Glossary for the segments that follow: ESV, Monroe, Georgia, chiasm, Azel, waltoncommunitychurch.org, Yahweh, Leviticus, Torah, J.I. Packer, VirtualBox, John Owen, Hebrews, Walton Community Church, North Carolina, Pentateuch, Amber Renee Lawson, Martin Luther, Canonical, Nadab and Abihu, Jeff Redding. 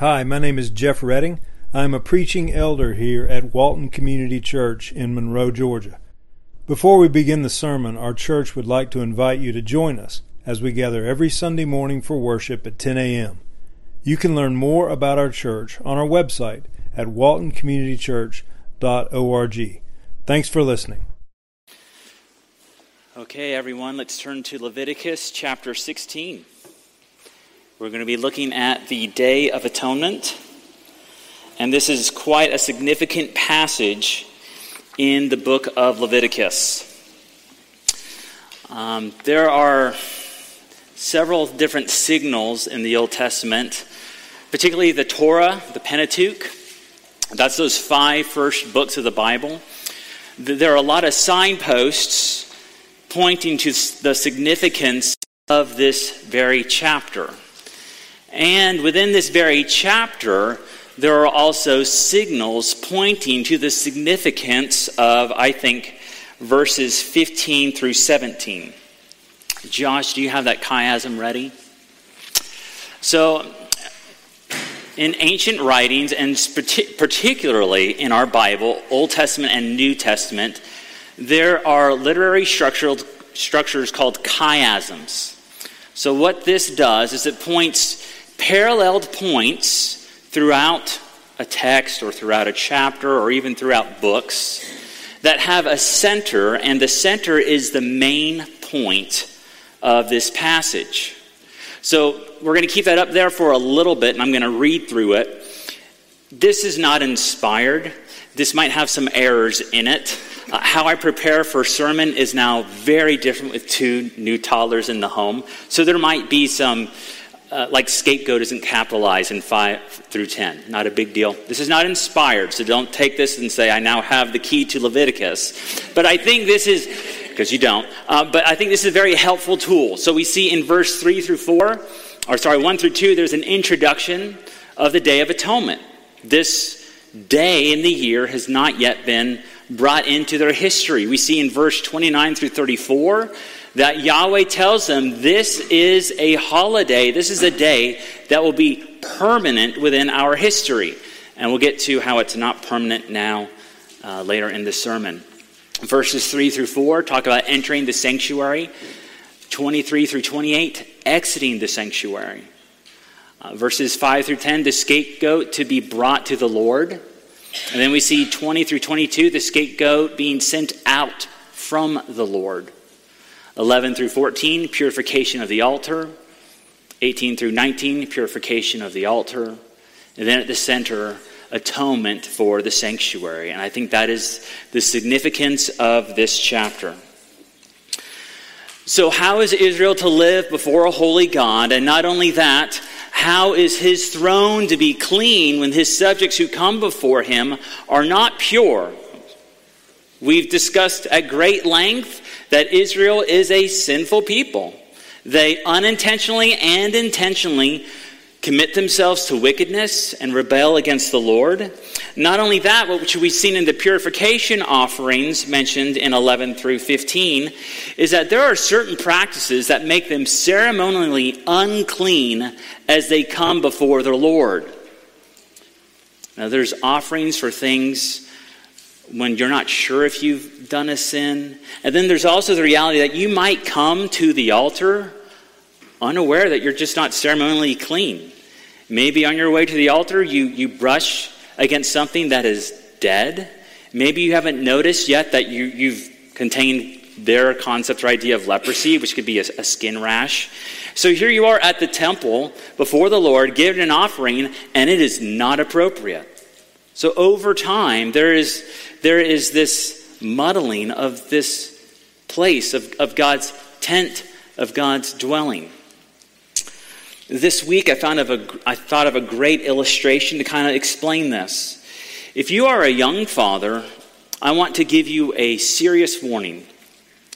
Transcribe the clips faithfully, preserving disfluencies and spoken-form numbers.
Hi, my name is Jeff Redding. I'm a preaching elder here at Walton Community Church in Monroe, Georgia. Before we begin the sermon, our church would like to invite you to join us as we gather every Sunday morning for worship at ten a.m. You can learn more about our church on our website at walton community church dot org. Thanks for listening. Okay, everyone, let's turn to Leviticus chapter sixteen. We're going to be looking at the Day of Atonement, and this is quite a significant passage in the book of Leviticus. Um, there are several different signals in the Old Testament, particularly the Torah, the Pentateuch. That's those five first books of the Bible. There are a lot of signposts pointing to the significance of this very chapter. And within this very chapter, there are also signals pointing to the significance of, I think, verses fifteen through seventeen. Josh, do you have that chiasm ready? So, in ancient writings, and particularly in our Bible, Old Testament and New Testament, there are literary structures called chiasms. So what this does is it points paralleled points throughout a text or throughout a chapter or even throughout books that have a center, and the center is the main point of this passage. So we're going to keep that up there for a little bit, and I'm going to read through it. This is not inspired. This might have some errors in it. Uh, how I prepare for sermon is now very different with two new toddlers in the home. So there might be some, uh, like scapegoat isn't capitalized in five through ten. Not a big deal. This is not inspired, so don't take this and say, I now have the key to Leviticus. But I think this is, because you don't, uh, but I think this is a very helpful tool. So we see in verse three through four, or sorry, one through two, there's an introduction of the Day of Atonement. This day in the year has not yet been brought into their history. We see in verse twenty-nine through thirty-four that Yahweh tells them this is a holiday, this is a day that will be permanent within our history. And we'll get to how it's not permanent now uh, later in the sermon. Verses three through four talk about entering the sanctuary, twenty-three through twenty-eight, exiting the sanctuary. Uh, verses five through ten, the scapegoat to be brought to the Lord. And then we see twenty through twenty-two, the scapegoat being sent out from the Lord. eleven through fourteen, purification of the altar. eighteen through nineteen, purification of the altar. And then at the center, atonement for the sanctuary. And I think that is the significance of this chapter. So how is Israel to live before a holy God? And not only that, how is his throne to be clean when his subjects who come before him are not pure? We've discussed at great length that Israel is a sinful people. They unintentionally and intentionally commit themselves to wickedness and rebel against the Lord. Not only that, which we've seen in the purification offerings mentioned in eleven through fifteen, is that there are certain practices that make them ceremonially unclean as they come before their Lord. Now, there's offerings for things when you're not sure if you've done a sin. And then there's also the reality that you might come to the altar unaware that you're just not ceremonially clean. Maybe on your way to the altar, you, you brush against something that is dead. Maybe you haven't noticed yet that you, you've contained their concept or idea of leprosy, which could be a, a skin rash. So here you are at the temple before the Lord, giving an offering, and it is not appropriate. So over time, there is there is this muddling of this place, of, of God's tent, of God's dwelling. This week, I, found of a, I thought of a great illustration to kind of explain this. If you are a young father, I want to give you a serious warning.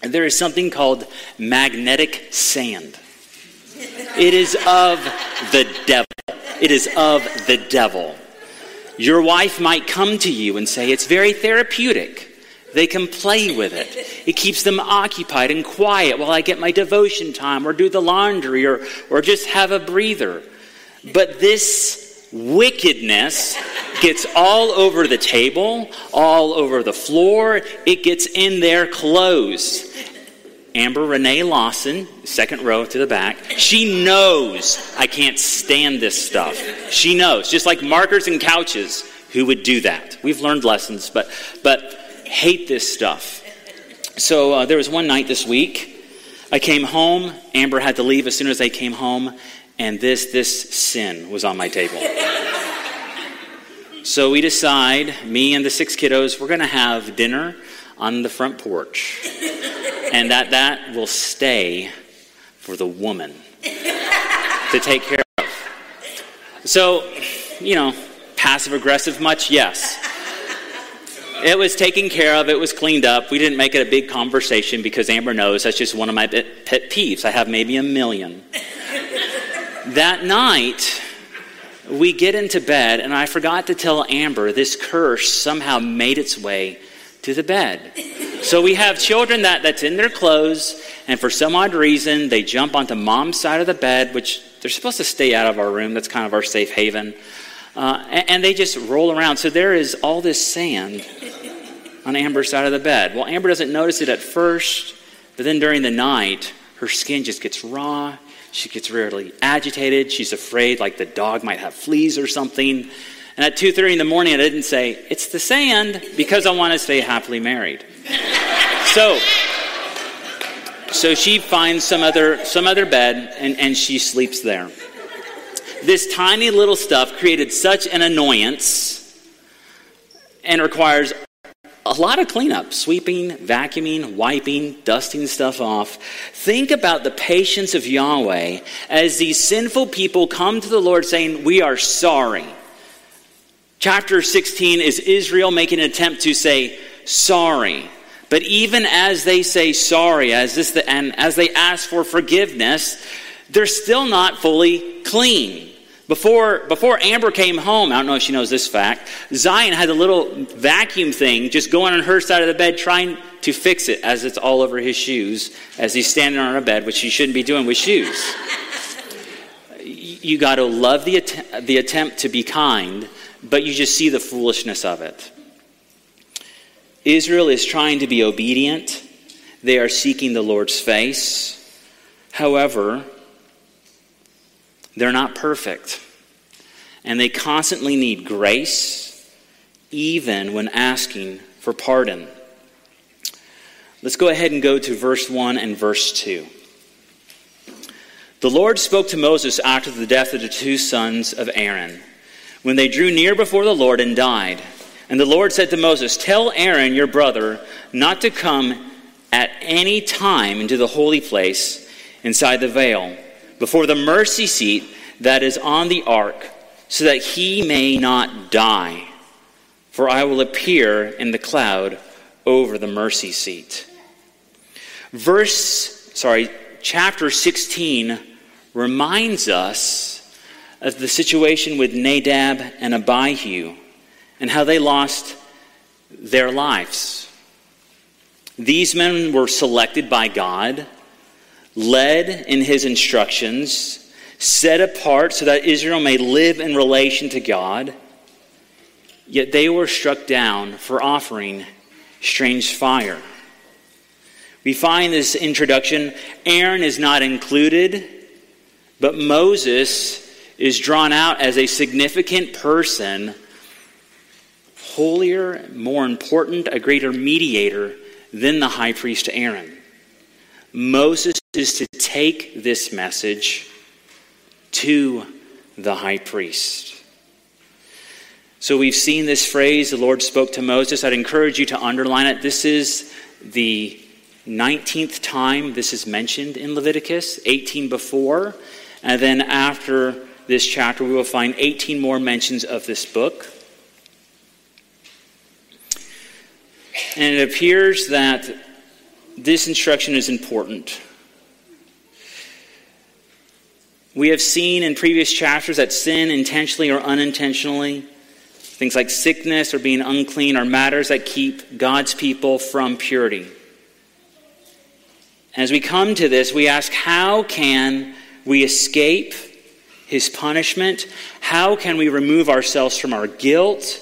There is something called magnetic sand. It is of the devil. It is of the devil. Your wife might come to you and say, it's very therapeutic. They can play with it. It keeps them occupied and quiet while I get my devotion time or do the laundry or, or just have a breather. But this wickedness gets all over the table, all over the floor. It gets in their clothes. Amber Renee Lawson, second row to the back, she knows I can't stand this stuff. She knows, just like markers and couches, who would do that? We've learned lessons, but but hate this stuff. So uh, there was one night this week, I came home, Amber had to leave as soon as I came home, and this, this sin was on my table. So we decide, me and the six kiddos, we're going to have dinner on the front porch. And that that will stay for the woman to take care of. So, you know, passive aggressive much? Yes. It was taken care of. It was cleaned up. We didn't make it a big conversation because Amber knows that's just one of my pet peeves. I have maybe a million. That night, we get into bed, and I forgot to tell Amber this curse somehow made its way to the bed. So we have children that, that's in their clothes, and for some odd reason, they jump onto mom's side of the bed, which they're supposed to stay out of our room. That's kind of our safe haven. Uh, and, and they just roll around. So there is all this sand on Amber's side of the bed. Well, Amber doesn't notice it at first, but then during the night, her skin just gets raw. She gets really agitated. She's afraid like the dog might have fleas or something. And at two thirty in the morning, I didn't say, it's the sand, because I want to stay happily married. So so she finds some other some other bed, and, and she sleeps there. This tiny little stuff created such an annoyance and requires a lot of cleanup, sweeping, vacuuming, wiping, dusting stuff off. Think about the patience of Yahweh as these sinful people come to the Lord saying, we are sorry. Chapter sixteen is Israel making an attempt to say sorry. But even as they say sorry, as this the, and as they ask for forgiveness, they're still not fully clean. Before before Amber came home, I don't know if she knows this fact, Zion had a little vacuum thing just going on her side of the bed trying to fix it as it's all over his shoes as he's standing on her bed, which he shouldn't be doing with shoes. You got to love the att- the attempt to be kind, but you just see the foolishness of it. Israel is trying to be obedient. They are seeking the Lord's face. However, they're not perfect. And they constantly need grace, even when asking for pardon. Let's go ahead and go to verse one and verse two. The Lord spoke to Moses after the death of the two sons of Aaron, when they drew near before the Lord and died. And the Lord said to Moses, tell Aaron, your brother, not to come at any time into the holy place inside the veil, before the mercy seat that is on the ark, so that he may not die. For I will appear in the cloud over the mercy seat. Verse, sorry, chapter sixteen reminds us of the situation with Nadab and Abihu, and how they lost their lives. These men were selected by God, led in his instructions, set apart so that Israel may live in relation to God, yet they were struck down for offering strange fire. We find this introduction, Aaron is not included, but Moses is drawn out as a significant person, holier, more important, a greater mediator than the high priest Aaron. Moses is to take this message to the high priest. So we've seen this phrase, the Lord spoke to Moses. I'd encourage you to underline it. This is the nineteenth time this is mentioned in Leviticus, eighteen before, and then after this chapter we will find eighteen more mentions of this book. And it appears that this instruction is important. We have seen in previous chapters that sin, intentionally or unintentionally, things like sickness or being unclean, are matters that keep God's people from purity. As we come to this, we ask, how can we escape his punishment? How can we remove ourselves from our guilt?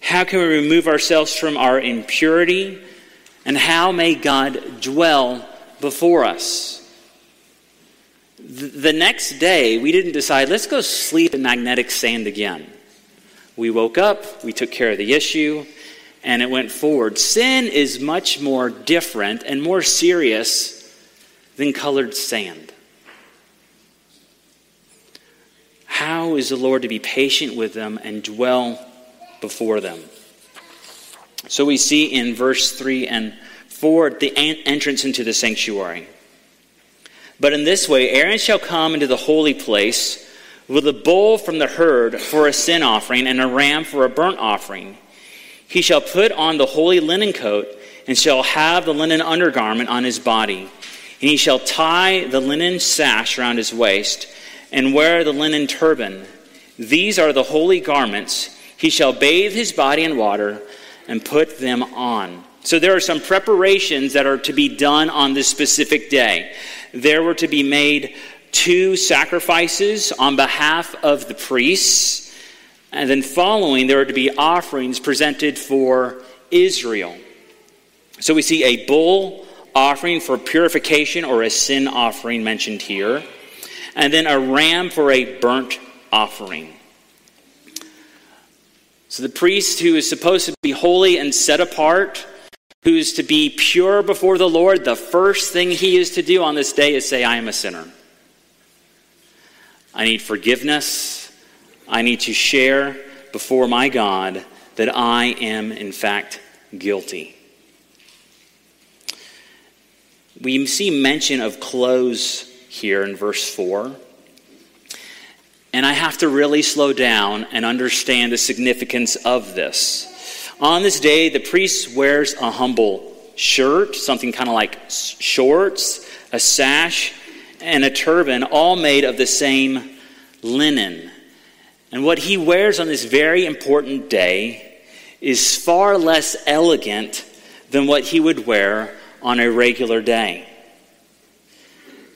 How can we remove ourselves from our impurity? And how may God dwell before us? The next day, we didn't decide, let's go sleep in magnetic sand again. We woke up, we took care of the issue, and it went forward. Sin is much more different and more serious than colored sand. How is the Lord to be patient with them and dwell before them? So we see in verse three and four, the entrance into the sanctuary. But in this way, Aaron shall come into the holy place with a bull from the herd for a sin offering and a ram for a burnt offering. He shall put on the holy linen coat and shall have the linen undergarment on his body. And he shall tie the linen sash around his waist and wear the linen turban. These are the holy garments. He shall bathe his body in water and put them on. So there are some preparations that are to be done on this specific day. There were to be made two sacrifices on behalf of the priests, and then following there were to be offerings presented for Israel. So we see a bull offering for purification, or a sin offering mentioned here, and then a ram for a burnt offering. So the priest, who is supposed to be holy and set apart, who is to be pure before the Lord, the first thing he is to do on this day is say, I am a sinner. I need forgiveness. I need to share before my God that I am, in fact, guilty. We see mention of clothes here in verse four. And I have to really slow down and understand the significance of this. On this day, the priest wears a humble shirt, something kind of like shorts, a sash, and a turban, all made of the same linen. And what he wears on this very important day is far less elegant than what he would wear on a regular day.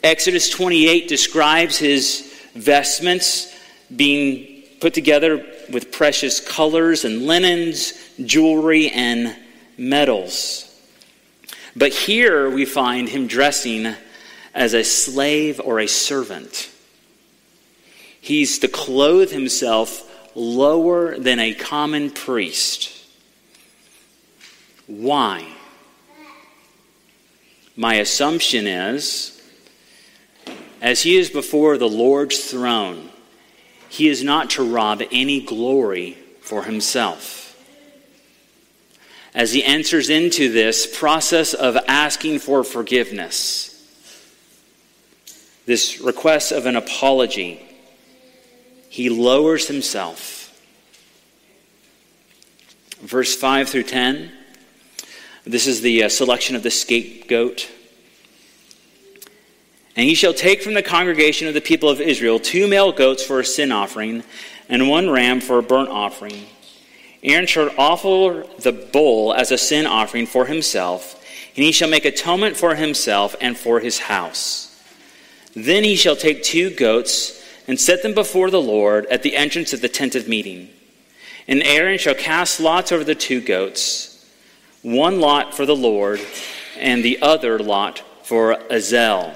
Exodus twenty-eight describes his vestments being put together with precious colors and linens, jewelry, and metals. But here we find him dressing as a slave or a servant. He's to clothe himself lower than a common priest. Why? My assumption is, as he is before the Lord's throne, he is not to rob any glory for himself. As he enters into this process of asking for forgiveness, this request of an apology, he lowers himself. Verse five through ten, this is the selection of the scapegoat. And he shall take from the congregation of the people of Israel two male goats for a sin offering and one ram for a burnt offering. Aaron shall offer the bull as a sin offering for himself, and he shall make atonement for himself and for his house. Then he shall take two goats and set them before the Lord at the entrance of the tent of meeting. And Aaron shall cast lots over the two goats, one lot for the Lord and the other lot for Azel.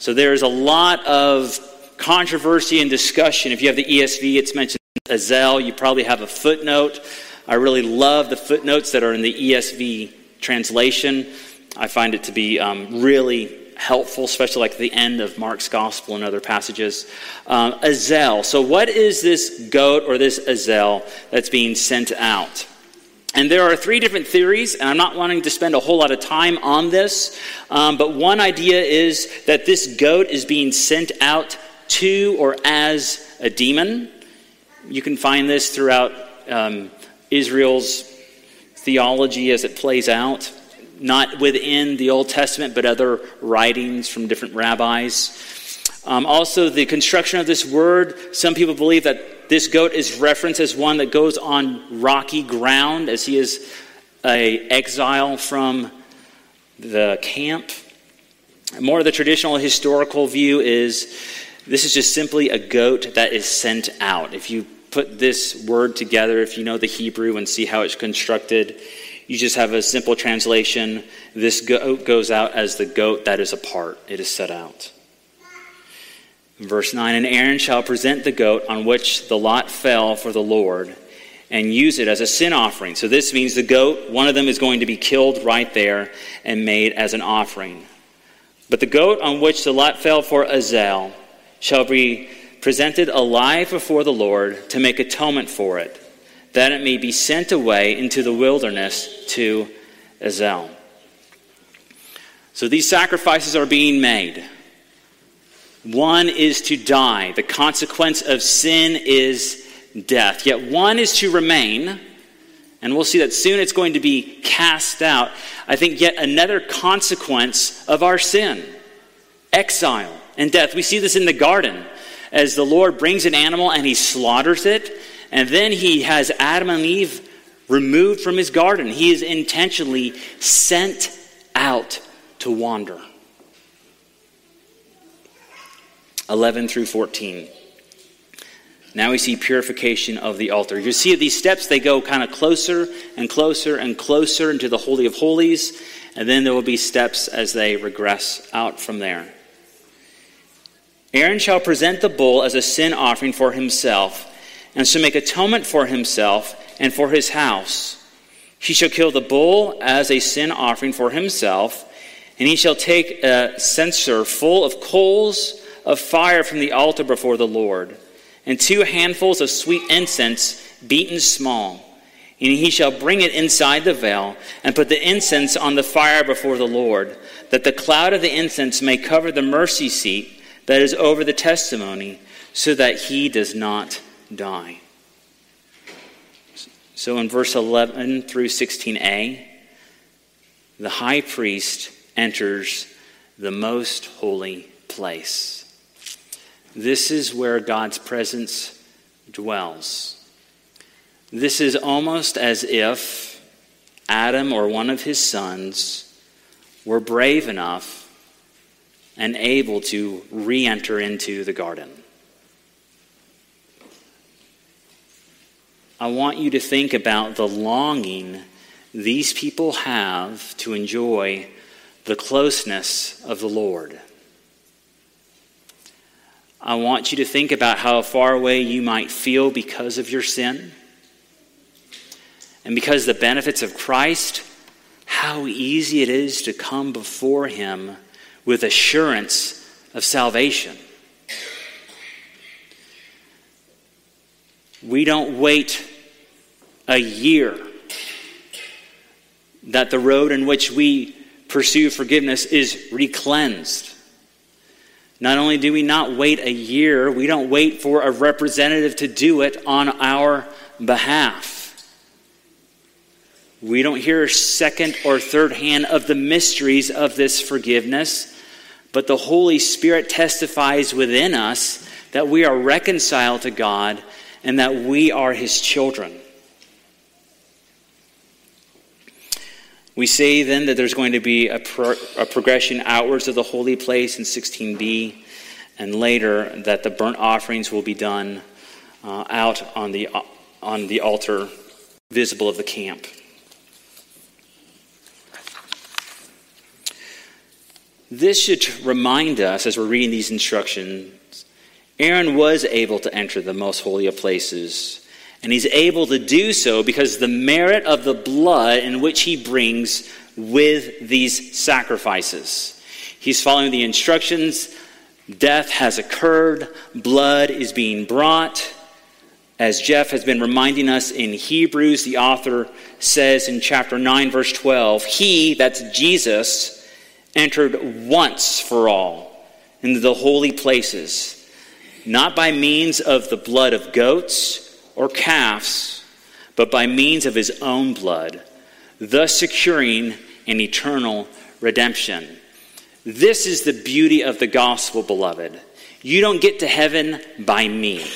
So there's a lot of controversy and discussion. If you have the E S V, it's mentioned Azel. You probably have a footnote. I really love the footnotes that are in the E S V translation. I find it to be um, really helpful, especially like the end of Mark's Gospel and other passages. Um, Azel. So what is this goat or this Azel that's being sent out? And there are three different theories, and I'm not wanting to spend a whole lot of time on this, um, but one idea is that this goat is being sent out to or as a demon. You can find this throughout um, Israel's theology as it plays out, not within the Old Testament, but other writings from different rabbis. Um, also, the construction of this word, some people believe that this goat is referenced as one that goes on rocky ground, as he is an exile from the camp. More of the traditional historical view is This is just simply a goat that is sent out. If you put this word together, if you know the Hebrew and see how it's constructed, you just have a simple translation. This goat goes out as the goat that is apart. It is set out. Verse nine, and Aaron shall present the goat on which the lot fell for the Lord and use it as a sin offering. So this means the goat, one of them is going to be killed right there and made as an offering. But the goat on which the lot fell for Azel shall be presented alive before the Lord to make atonement for it, that it may be sent away into the wilderness to Azel. So these sacrifices are being made. One is to die. The consequence of sin is death. Yet one is to remain, and we'll see that soon it's going to be cast out. I think yet another consequence of our sin, exile and death. We see this in the garden as the Lord brings an animal and he slaughters it, and then he has Adam and Eve removed from his garden. He is intentionally sent out to wander. eleven through fourteen. Now we see purification of the altar. You see these steps, they go kind of closer and closer and closer into the Holy of Holies, and then there will be steps as they regress out from there. Aaron shall present the bull as a sin offering for himself, and shall make atonement for himself and for his house. He shall kill the bull as a sin offering for himself, and he shall take a censer full of coals of fire from the altar before the Lord, and two handfuls of sweet incense beaten small. And he shall bring it inside the veil, and put the incense on the fire before the Lord, that the cloud of the incense may cover the mercy seat that is over the testimony, so that he does not die. So in verse eleven through sixteen a, the high priest enters the most holy place. This is where God's presence dwells. This is almost as if Adam or one of his sons were brave enough and able to re-enter into the garden. I want you to think about the longing these people have to enjoy the closeness of the Lord. I want you to think about how far away you might feel because of your sin. And because of the benefits of Christ, how easy it is to come before him with assurance of salvation. We don't wait a year that the road in which we pursue forgiveness is re-cleansed. Not only do we not wait a year, we don't wait for a representative to do it on our behalf. We don't hear second or third hand of the mysteries of this forgiveness, but the Holy Spirit testifies within us that we are reconciled to God and that we are his children. We say then that there's going to be a, pro- a progression outwards of the holy place in sixteen b, and later that the burnt offerings will be done uh, out on the, uh, on the altar visible of the camp. This should remind us, as we're reading these instructions, Aaron was able to enter the most holy of places, and he's able to do so because the merit of the blood in which he brings with these sacrifices. He's following the instructions. Death has occurred. Blood is being brought. As Jeff has been reminding us in Hebrews, the author says in chapter nine, verse twelve, he, that's Jesus, entered once for all into the holy places, not by means of the blood of goats or calves, but by means of his own blood, thus securing an eternal redemption. This is the beauty of the gospel, beloved. You don't get to heaven by me,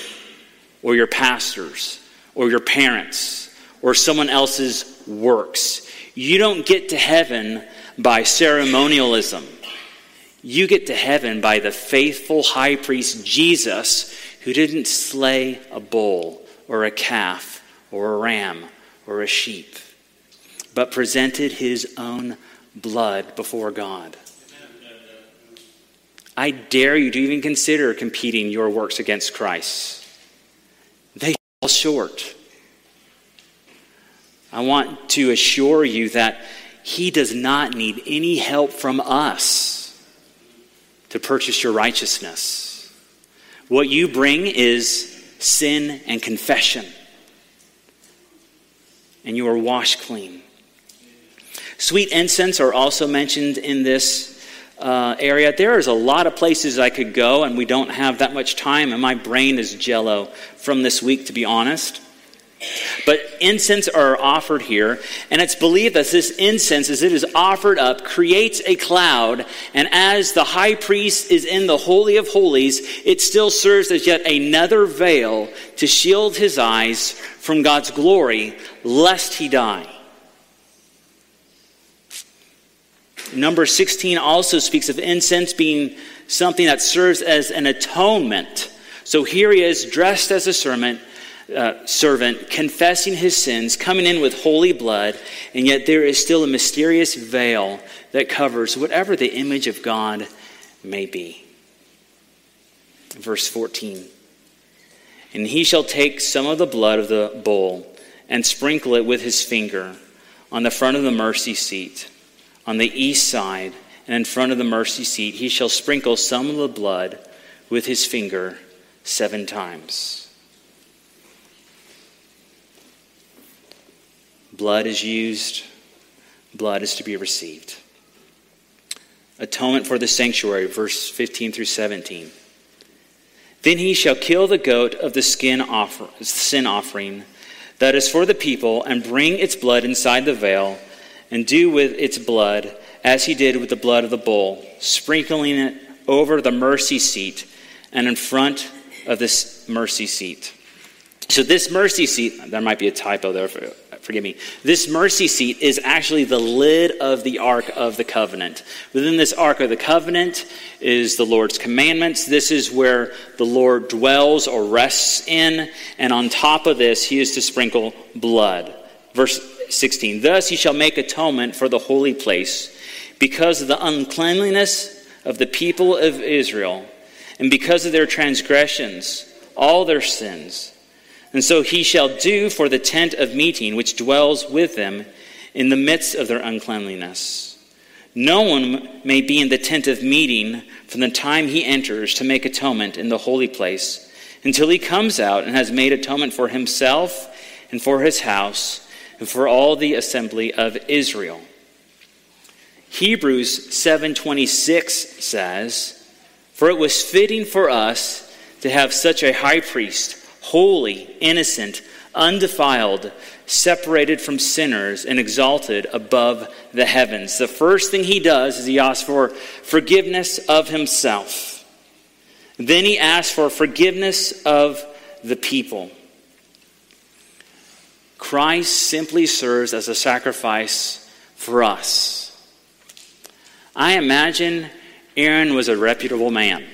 or your pastors, or your parents, or someone else's works. You don't get to heaven by ceremonialism. You get to heaven by the faithful high priest Jesus, who didn't slay a bull or a calf or a ram or a sheep, but presented his own blood before God. I dare you to even consider competing your works against Christ. They fall short. I want to assure you that he does not need any help from us to purchase your righteousness. What you bring is sin and confession, and you are washed clean. Sweet incense are also mentioned in this uh, area. There is a lot of places I could go, and we don't have that much time, and my brain is jello from this week, to be honest. But incense are offered here, and it's believed that this incense, as it is offered up, creates a cloud, and as the high priest is in the Holy of Holies, it still serves as yet another veil to shield his eyes from God's glory, lest he die. Number sixteen also speaks of incense being something that serves as an atonement. So here he is, dressed as a servant, Uh, servant, confessing his sins, coming in with holy blood, and yet there is still a mysterious veil that covers whatever the image of God may be. Verse fourteen, and he shall take some of the blood of the bull and sprinkle it with his finger on the front of the mercy seat, on the east side, and in front of the mercy seat he shall sprinkle some of the blood with his finger seven times. Blood is used. Blood is to be received. Atonement for the sanctuary, verse fifteen through seventeen. Then he shall kill the goat of the skin offer, sin offering that is for the people, and bring its blood inside the veil, and do with its blood as he did with the blood of the bull, sprinkling it over the mercy seat and in front of this mercy seat. So this mercy seat, there might be a typo there, for forgive me. This mercy seat is actually the lid of the Ark of the Covenant. Within this Ark of the Covenant is the Lord's commandments. This is where the Lord dwells or rests in. And on top of this, he is to sprinkle blood. Verse sixteen, thus he shall make atonement for the holy place because of the uncleanliness of the people of Israel and because of their transgressions, all their sins. And so he shall do for the tent of meeting, which dwells with them in the midst of their uncleanliness. No one may be in the tent of meeting from the time he enters to make atonement in the holy place until he comes out and has made atonement for himself and for his house and for all the assembly of Israel. Hebrews seven twenty-six says, for it was fitting for us to have such a high priest, holy, innocent, undefiled, separated from sinners, and exalted above the heavens. The first thing he does is he asks for forgiveness of himself. Then he asks for forgiveness of the people. Christ simply serves as a sacrifice for us. I imagine Aaron was a reputable man.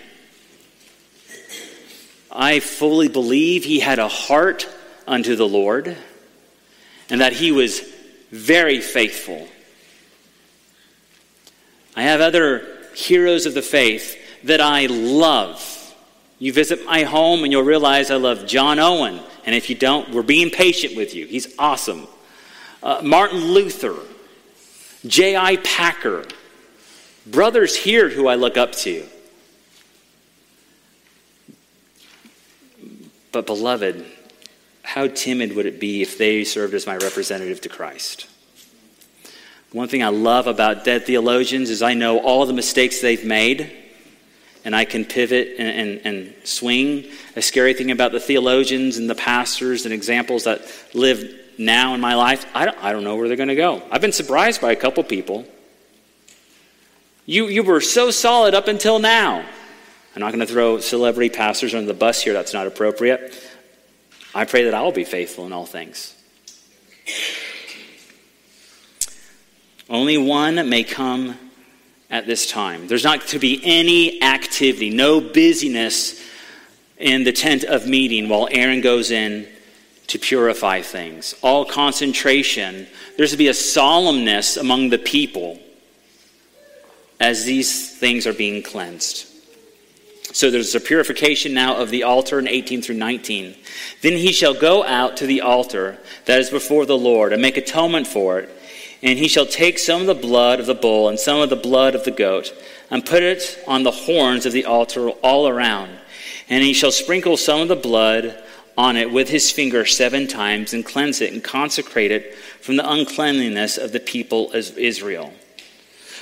I fully believe he had a heart unto the Lord and that he was very faithful. I have other heroes of the faith that I love. You visit my home and you'll realize I love John Owen. And if you don't, we're being patient with you. He's awesome. Uh, Martin Luther, J I Packer, brothers here who I look up to. But beloved, how timid would it be if they served as my representative to Christ? One thing I love about dead theologians is I know all the mistakes they've made, and I can pivot and, and, and swing. A scary thing about the theologians and the pastors and examples that live now in my life, I don't, I don't know where they're going to go. I've been surprised by a couple people. You, you were so solid up until now. I'm not going to throw celebrity pastors under the bus here. That's not appropriate. I pray that I will be faithful in all things. Only one may come at this time. There's not to be any activity, no busyness in the tent of meeting while Aaron goes in to purify things. All concentration. There's to be a solemnness among the people as these things are being cleansed. So there's a purification now of the altar in eighteen through nineteen. Then he shall go out to the altar that is before the Lord and make atonement for it. And he shall take some of the blood of the bull and some of the blood of the goat and put it on the horns of the altar all around. And he shall sprinkle some of the blood on it with his finger seven times and cleanse it and consecrate it from the uncleanliness of the people of Israel.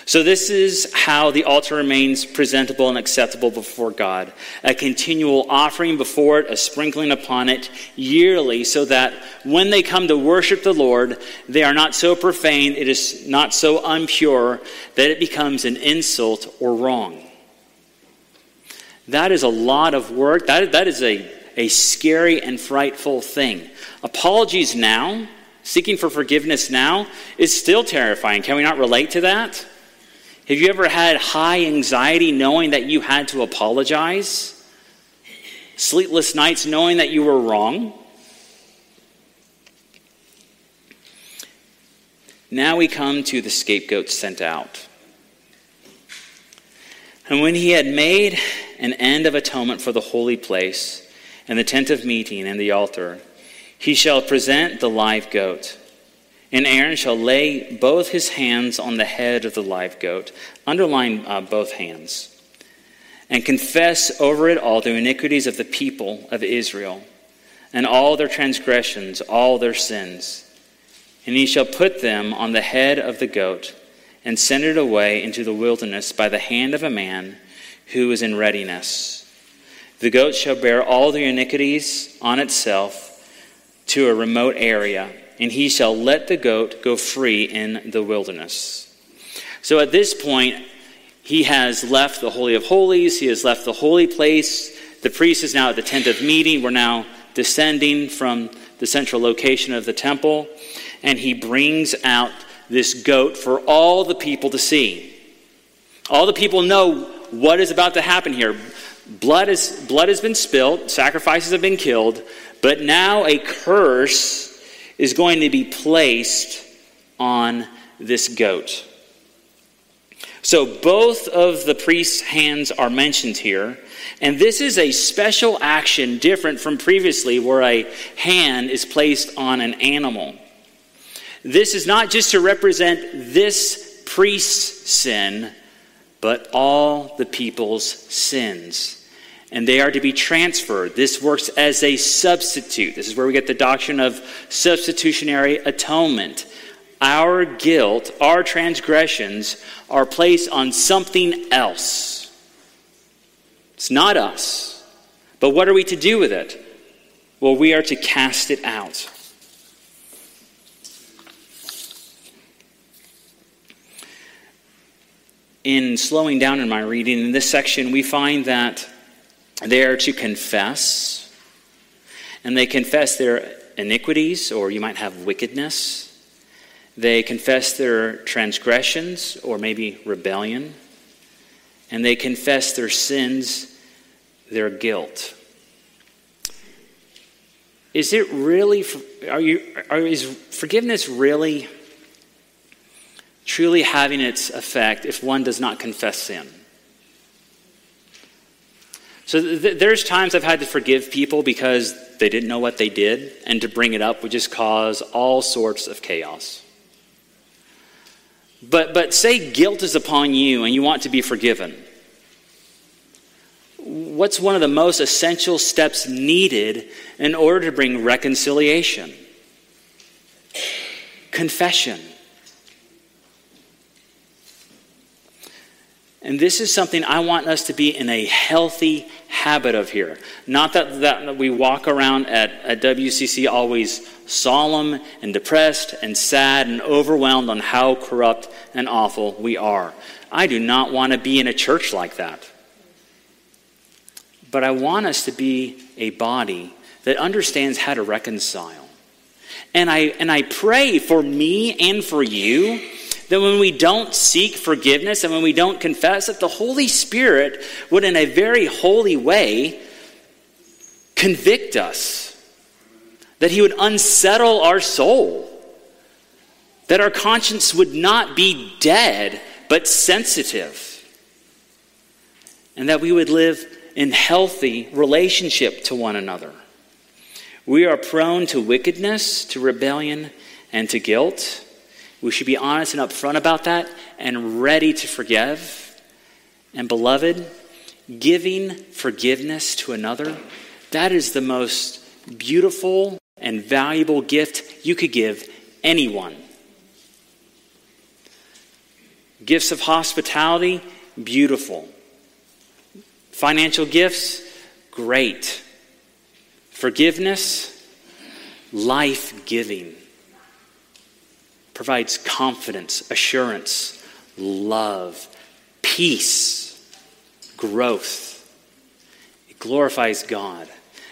So this is how the altar remains presentable and acceptable before God. A continual offering before it, a sprinkling upon it yearly, so that when they come to worship the Lord, they are not so profane, it is not so impure, that it becomes an insult or wrong. That is a lot of work. That, that is a, a scary and frightful thing. Apologies now, seeking for forgiveness now, is still terrifying. Can we not relate to that? Have you ever had high anxiety knowing that you had to apologize? Sleepless nights knowing that you were wrong? Now we come to the scapegoat sent out. And when he had made an end of atonement for the holy place and the tent of meeting and the altar, he shall present the live goat. And Aaron shall lay both his hands on the head of the live goat, underline uh, both hands, and confess over it all the iniquities of the people of Israel, and all their transgressions, all their sins. And he shall put them on the head of the goat, and send it away into the wilderness by the hand of a man who is in readiness. The goat shall bear all the iniquities on itself to a remote area, and he shall let the goat go free in the wilderness. So at this point, he has left the Holy of Holies. He has left the holy place. The priest is now at the tent of meeting. We're now descending from the central location of the temple. And he brings out this goat for all the people to see. All the people know what is about to happen here. Blood is, blood has been spilled. Sacrifices have been killed. But now a curse is going to be placed on this goat. So both of the priest's hands are mentioned here. And this is a special action different from previously where a hand is placed on an animal. This is not just to represent this priest's sin, but all the people's sins. And they are to be transferred. This works as a substitute. This is where we get the doctrine of substitutionary atonement. Our guilt, our transgressions, are placed on something else. It's not us. But what are we to do with it? Well, we are to cast it out. In slowing down in my reading, in this section, we find that they are to confess, and they confess their iniquities, or you might have wickedness. They confess their transgressions, or maybe rebellion. And they confess their sins, their guilt. Is it really, are you, are, is forgiveness really, truly having its effect if one does not confess sin? So th- there's times I've had to forgive people because they didn't know what they did, and to bring it up would just cause all sorts of chaos. But but say guilt is upon you and you want to be forgiven. What's one of the most essential steps needed in order to bring reconciliation? Confession. And this is something I want us to be in a healthy habit of here. Not that, that we walk around at, at W C C always solemn and depressed and sad and overwhelmed on how corrupt and awful we are. I do not want to be in a church like that. But I want us to be a body that understands how to reconcile. And I, and I pray for me and for you that when we don't seek forgiveness and when we don't confess, that the Holy Spirit would, in a very holy way, convict us, that he would unsettle our soul, that our conscience would not be dead but sensitive, and that we would live in healthy relationship to one another. We are prone to wickedness, to rebellion, and to guilt. We should be honest and upfront about that and ready to forgive. And beloved, giving forgiveness to another, that is the most beautiful and valuable gift you could give anyone. Gifts of hospitality, beautiful. Financial gifts, great. Forgiveness, life-giving. Provides confidence, assurance, love, peace, growth. It glorifies God.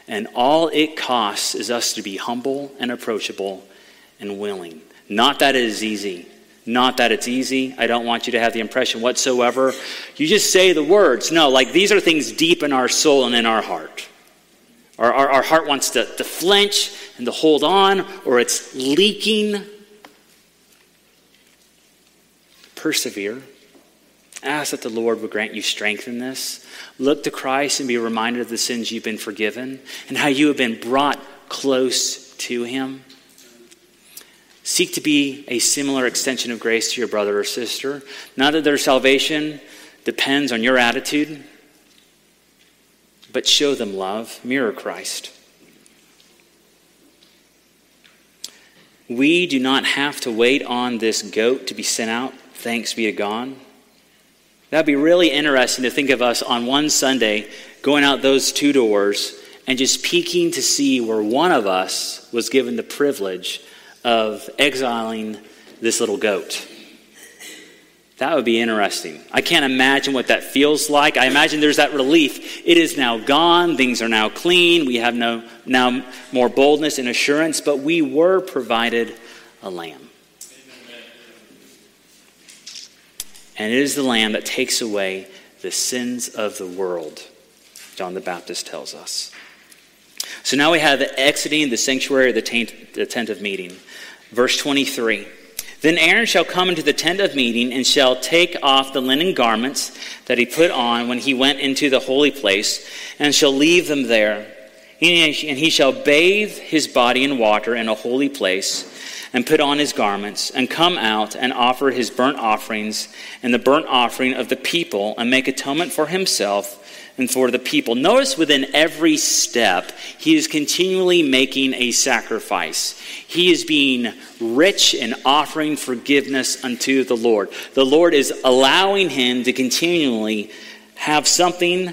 And all it costs is us to be humble and approachable and willing. Not that it is easy. Not that it's easy. I don't want you to have the impression whatsoever. You just say the words. No, like these are things deep in our soul and in our heart. Our, our, our heart wants to, to flinch and to hold on, or it's leaking. Persevere. Ask that the Lord would grant you strength in this. Look to Christ and be reminded of the sins you've been forgiven and how you have been brought close to him. Seek to be a similar extension of grace to your brother or sister. Not that their salvation depends on your attitude, but show them love. Mirror Christ. We do not have to wait on this goat to be sent out. Thanks be to God. That would be really interesting to think of us on one Sunday going out those two doors and just peeking to see where one of us was given the privilege of exiling this little goat. That would be interesting. I can't imagine what that feels like. I imagine there's that relief. It is now gone. Things are now clean. We have no now more boldness and assurance, but we were provided a lamb. And it is the lamb that takes away the sins of the world, John the Baptist tells us. So now we have the exiting the sanctuary of the tent, the tent of meeting. Verse twenty-three. Then Aaron shall come into the tent of meeting and shall take off the linen garments that he put on when he went into the holy place, and shall leave them there. And he shall bathe his body in water in a holy place, and put on his garments, and come out and offer his burnt offerings and the burnt offering of the people, and make atonement for himself and for the people. Notice within every step, he is continually making a sacrifice. He is being rich in offering forgiveness unto the Lord. The Lord is allowing him to continually have something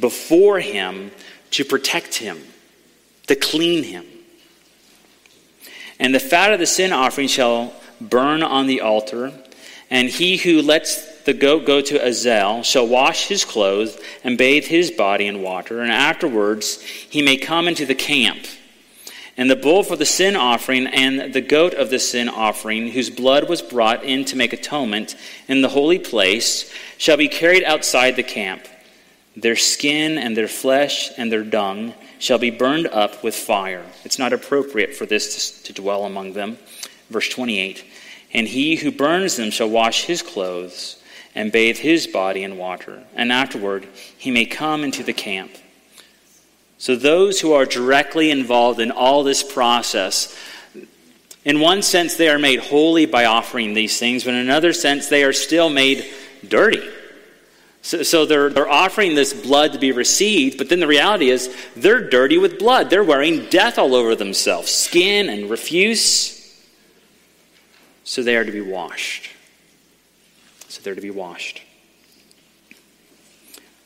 before him to protect him, to clean him. And the fat of the sin offering shall burn on the altar, and he who lets the goat go to Azel shall wash his clothes and bathe his body in water, and afterwards he may come into the camp. And the bull for the sin offering and the goat of the sin offering, whose blood was brought in to make atonement in the holy place, shall be carried outside the camp. Their skin and their flesh and their dung shall be burned up with fire. It's not appropriate for this to dwell among them. Verse twenty-eight, and he who burns them shall wash his clothes and bathe his body in water, and afterward he may come into the camp. So those who are directly involved in all this process, in one sense they are made holy by offering these things, but in another sense they are still made dirty. So, so they're, they're offering this blood to be received, but then the reality is they're dirty with blood. They're wearing death all over themselves, skin and refuse. So they are to be washed. So they're to be washed.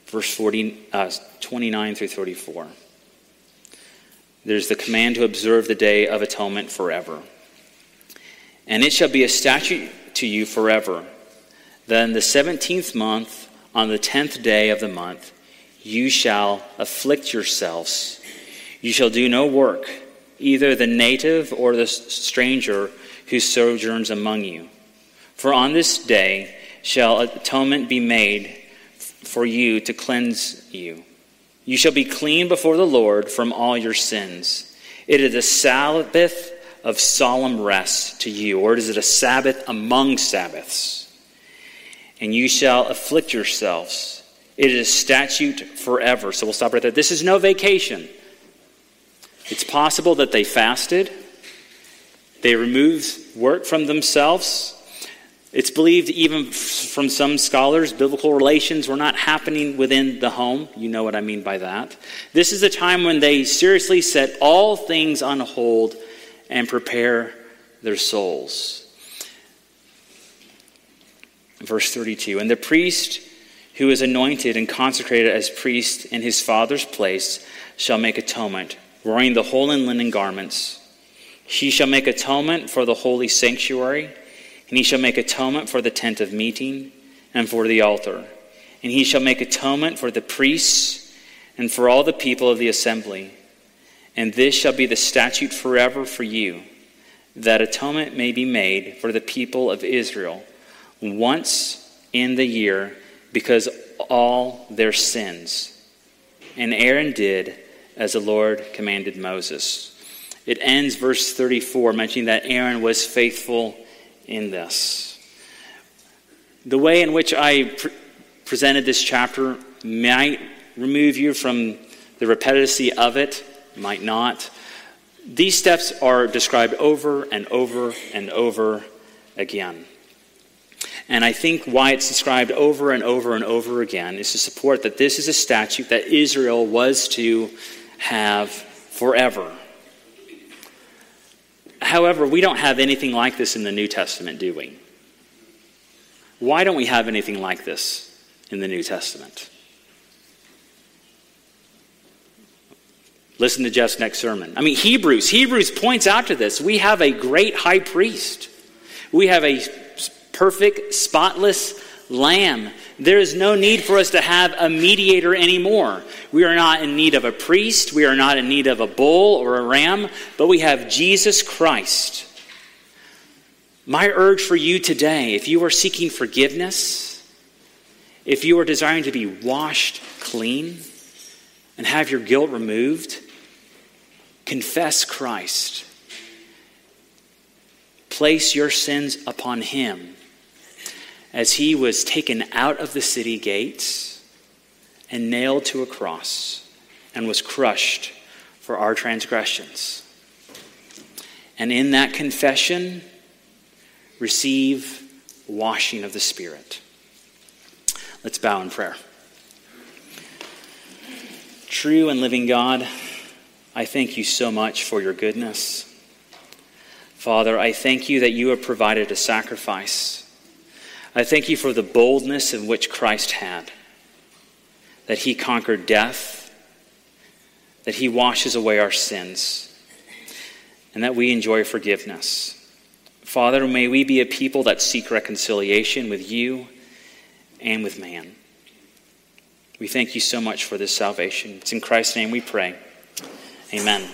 Verse forty, uh, twenty-nine through thirty-four. There's the command to observe the day of atonement forever. And it shall be a statute to you forever. Then the seventeenth month, on the tenth day of the month, you shall afflict yourselves. You shall do no work, either the native or the stranger who sojourns among you. For on this day shall atonement be made for you to cleanse you. You shall be clean before the Lord from all your sins. It is a Sabbath of solemn rest to you, or is it a Sabbath among Sabbaths? And you shall afflict yourselves. It is a statute forever. So we'll stop right there. This is no vacation. It's possible that they fasted. They removed work from themselves. It's believed even from some scholars, biblical relations were not happening within the home. You know what I mean by that. This is a time when they seriously set all things on hold and prepare their souls. Verse thirty-two, and the priest who is anointed and consecrated as priest in his father's place shall make atonement, wearing the whole in linen garments. He shall make atonement for the holy sanctuary, and he shall make atonement for the tent of meeting and for the altar. And he shall make atonement for the priests and for all the people of the assembly. And this shall be the statute forever for you, that atonement may be made for the people of Israel once in the year because all their sins. And Aaron did as the Lord commanded Moses. It ends verse thirty-four, mentioning that Aaron was faithful in this. The way in which I pre- presented this chapter might remove you from the repetitivity of it, might not. These steps are described over and over and over again. And I think why it's described over and over and over again is to support that this is a statute that Israel was to have forever. However, we don't have anything like this in the New Testament, do we? Why don't we have anything like this in the New Testament? Listen to Jeff's next sermon. I mean, Hebrews. Hebrews points out to this. We have a great high priest. We have a perfect, spotless lamb. There is no need for us to have a mediator anymore. We are not in need of a priest. We are not in need of a bull or a ram, but we have Jesus Christ. My urge for you today, if you are seeking forgiveness, if you are desiring to be washed clean and have your guilt removed, confess Christ. Place your sins upon him. As he was taken out of the city gates and nailed to a cross and was crushed for our transgressions. And in that confession, receive washing of the Spirit. Let's bow in prayer. True and living God, I thank you so much for your goodness. Father, I thank you that you have provided a sacrifice. I thank you for the boldness in which Christ had, that he conquered death, that he washes away our sins, and that we enjoy forgiveness. Father, may we be a people that seek reconciliation with you and with man. We thank you so much for this salvation. It's in Christ's name we pray. Amen.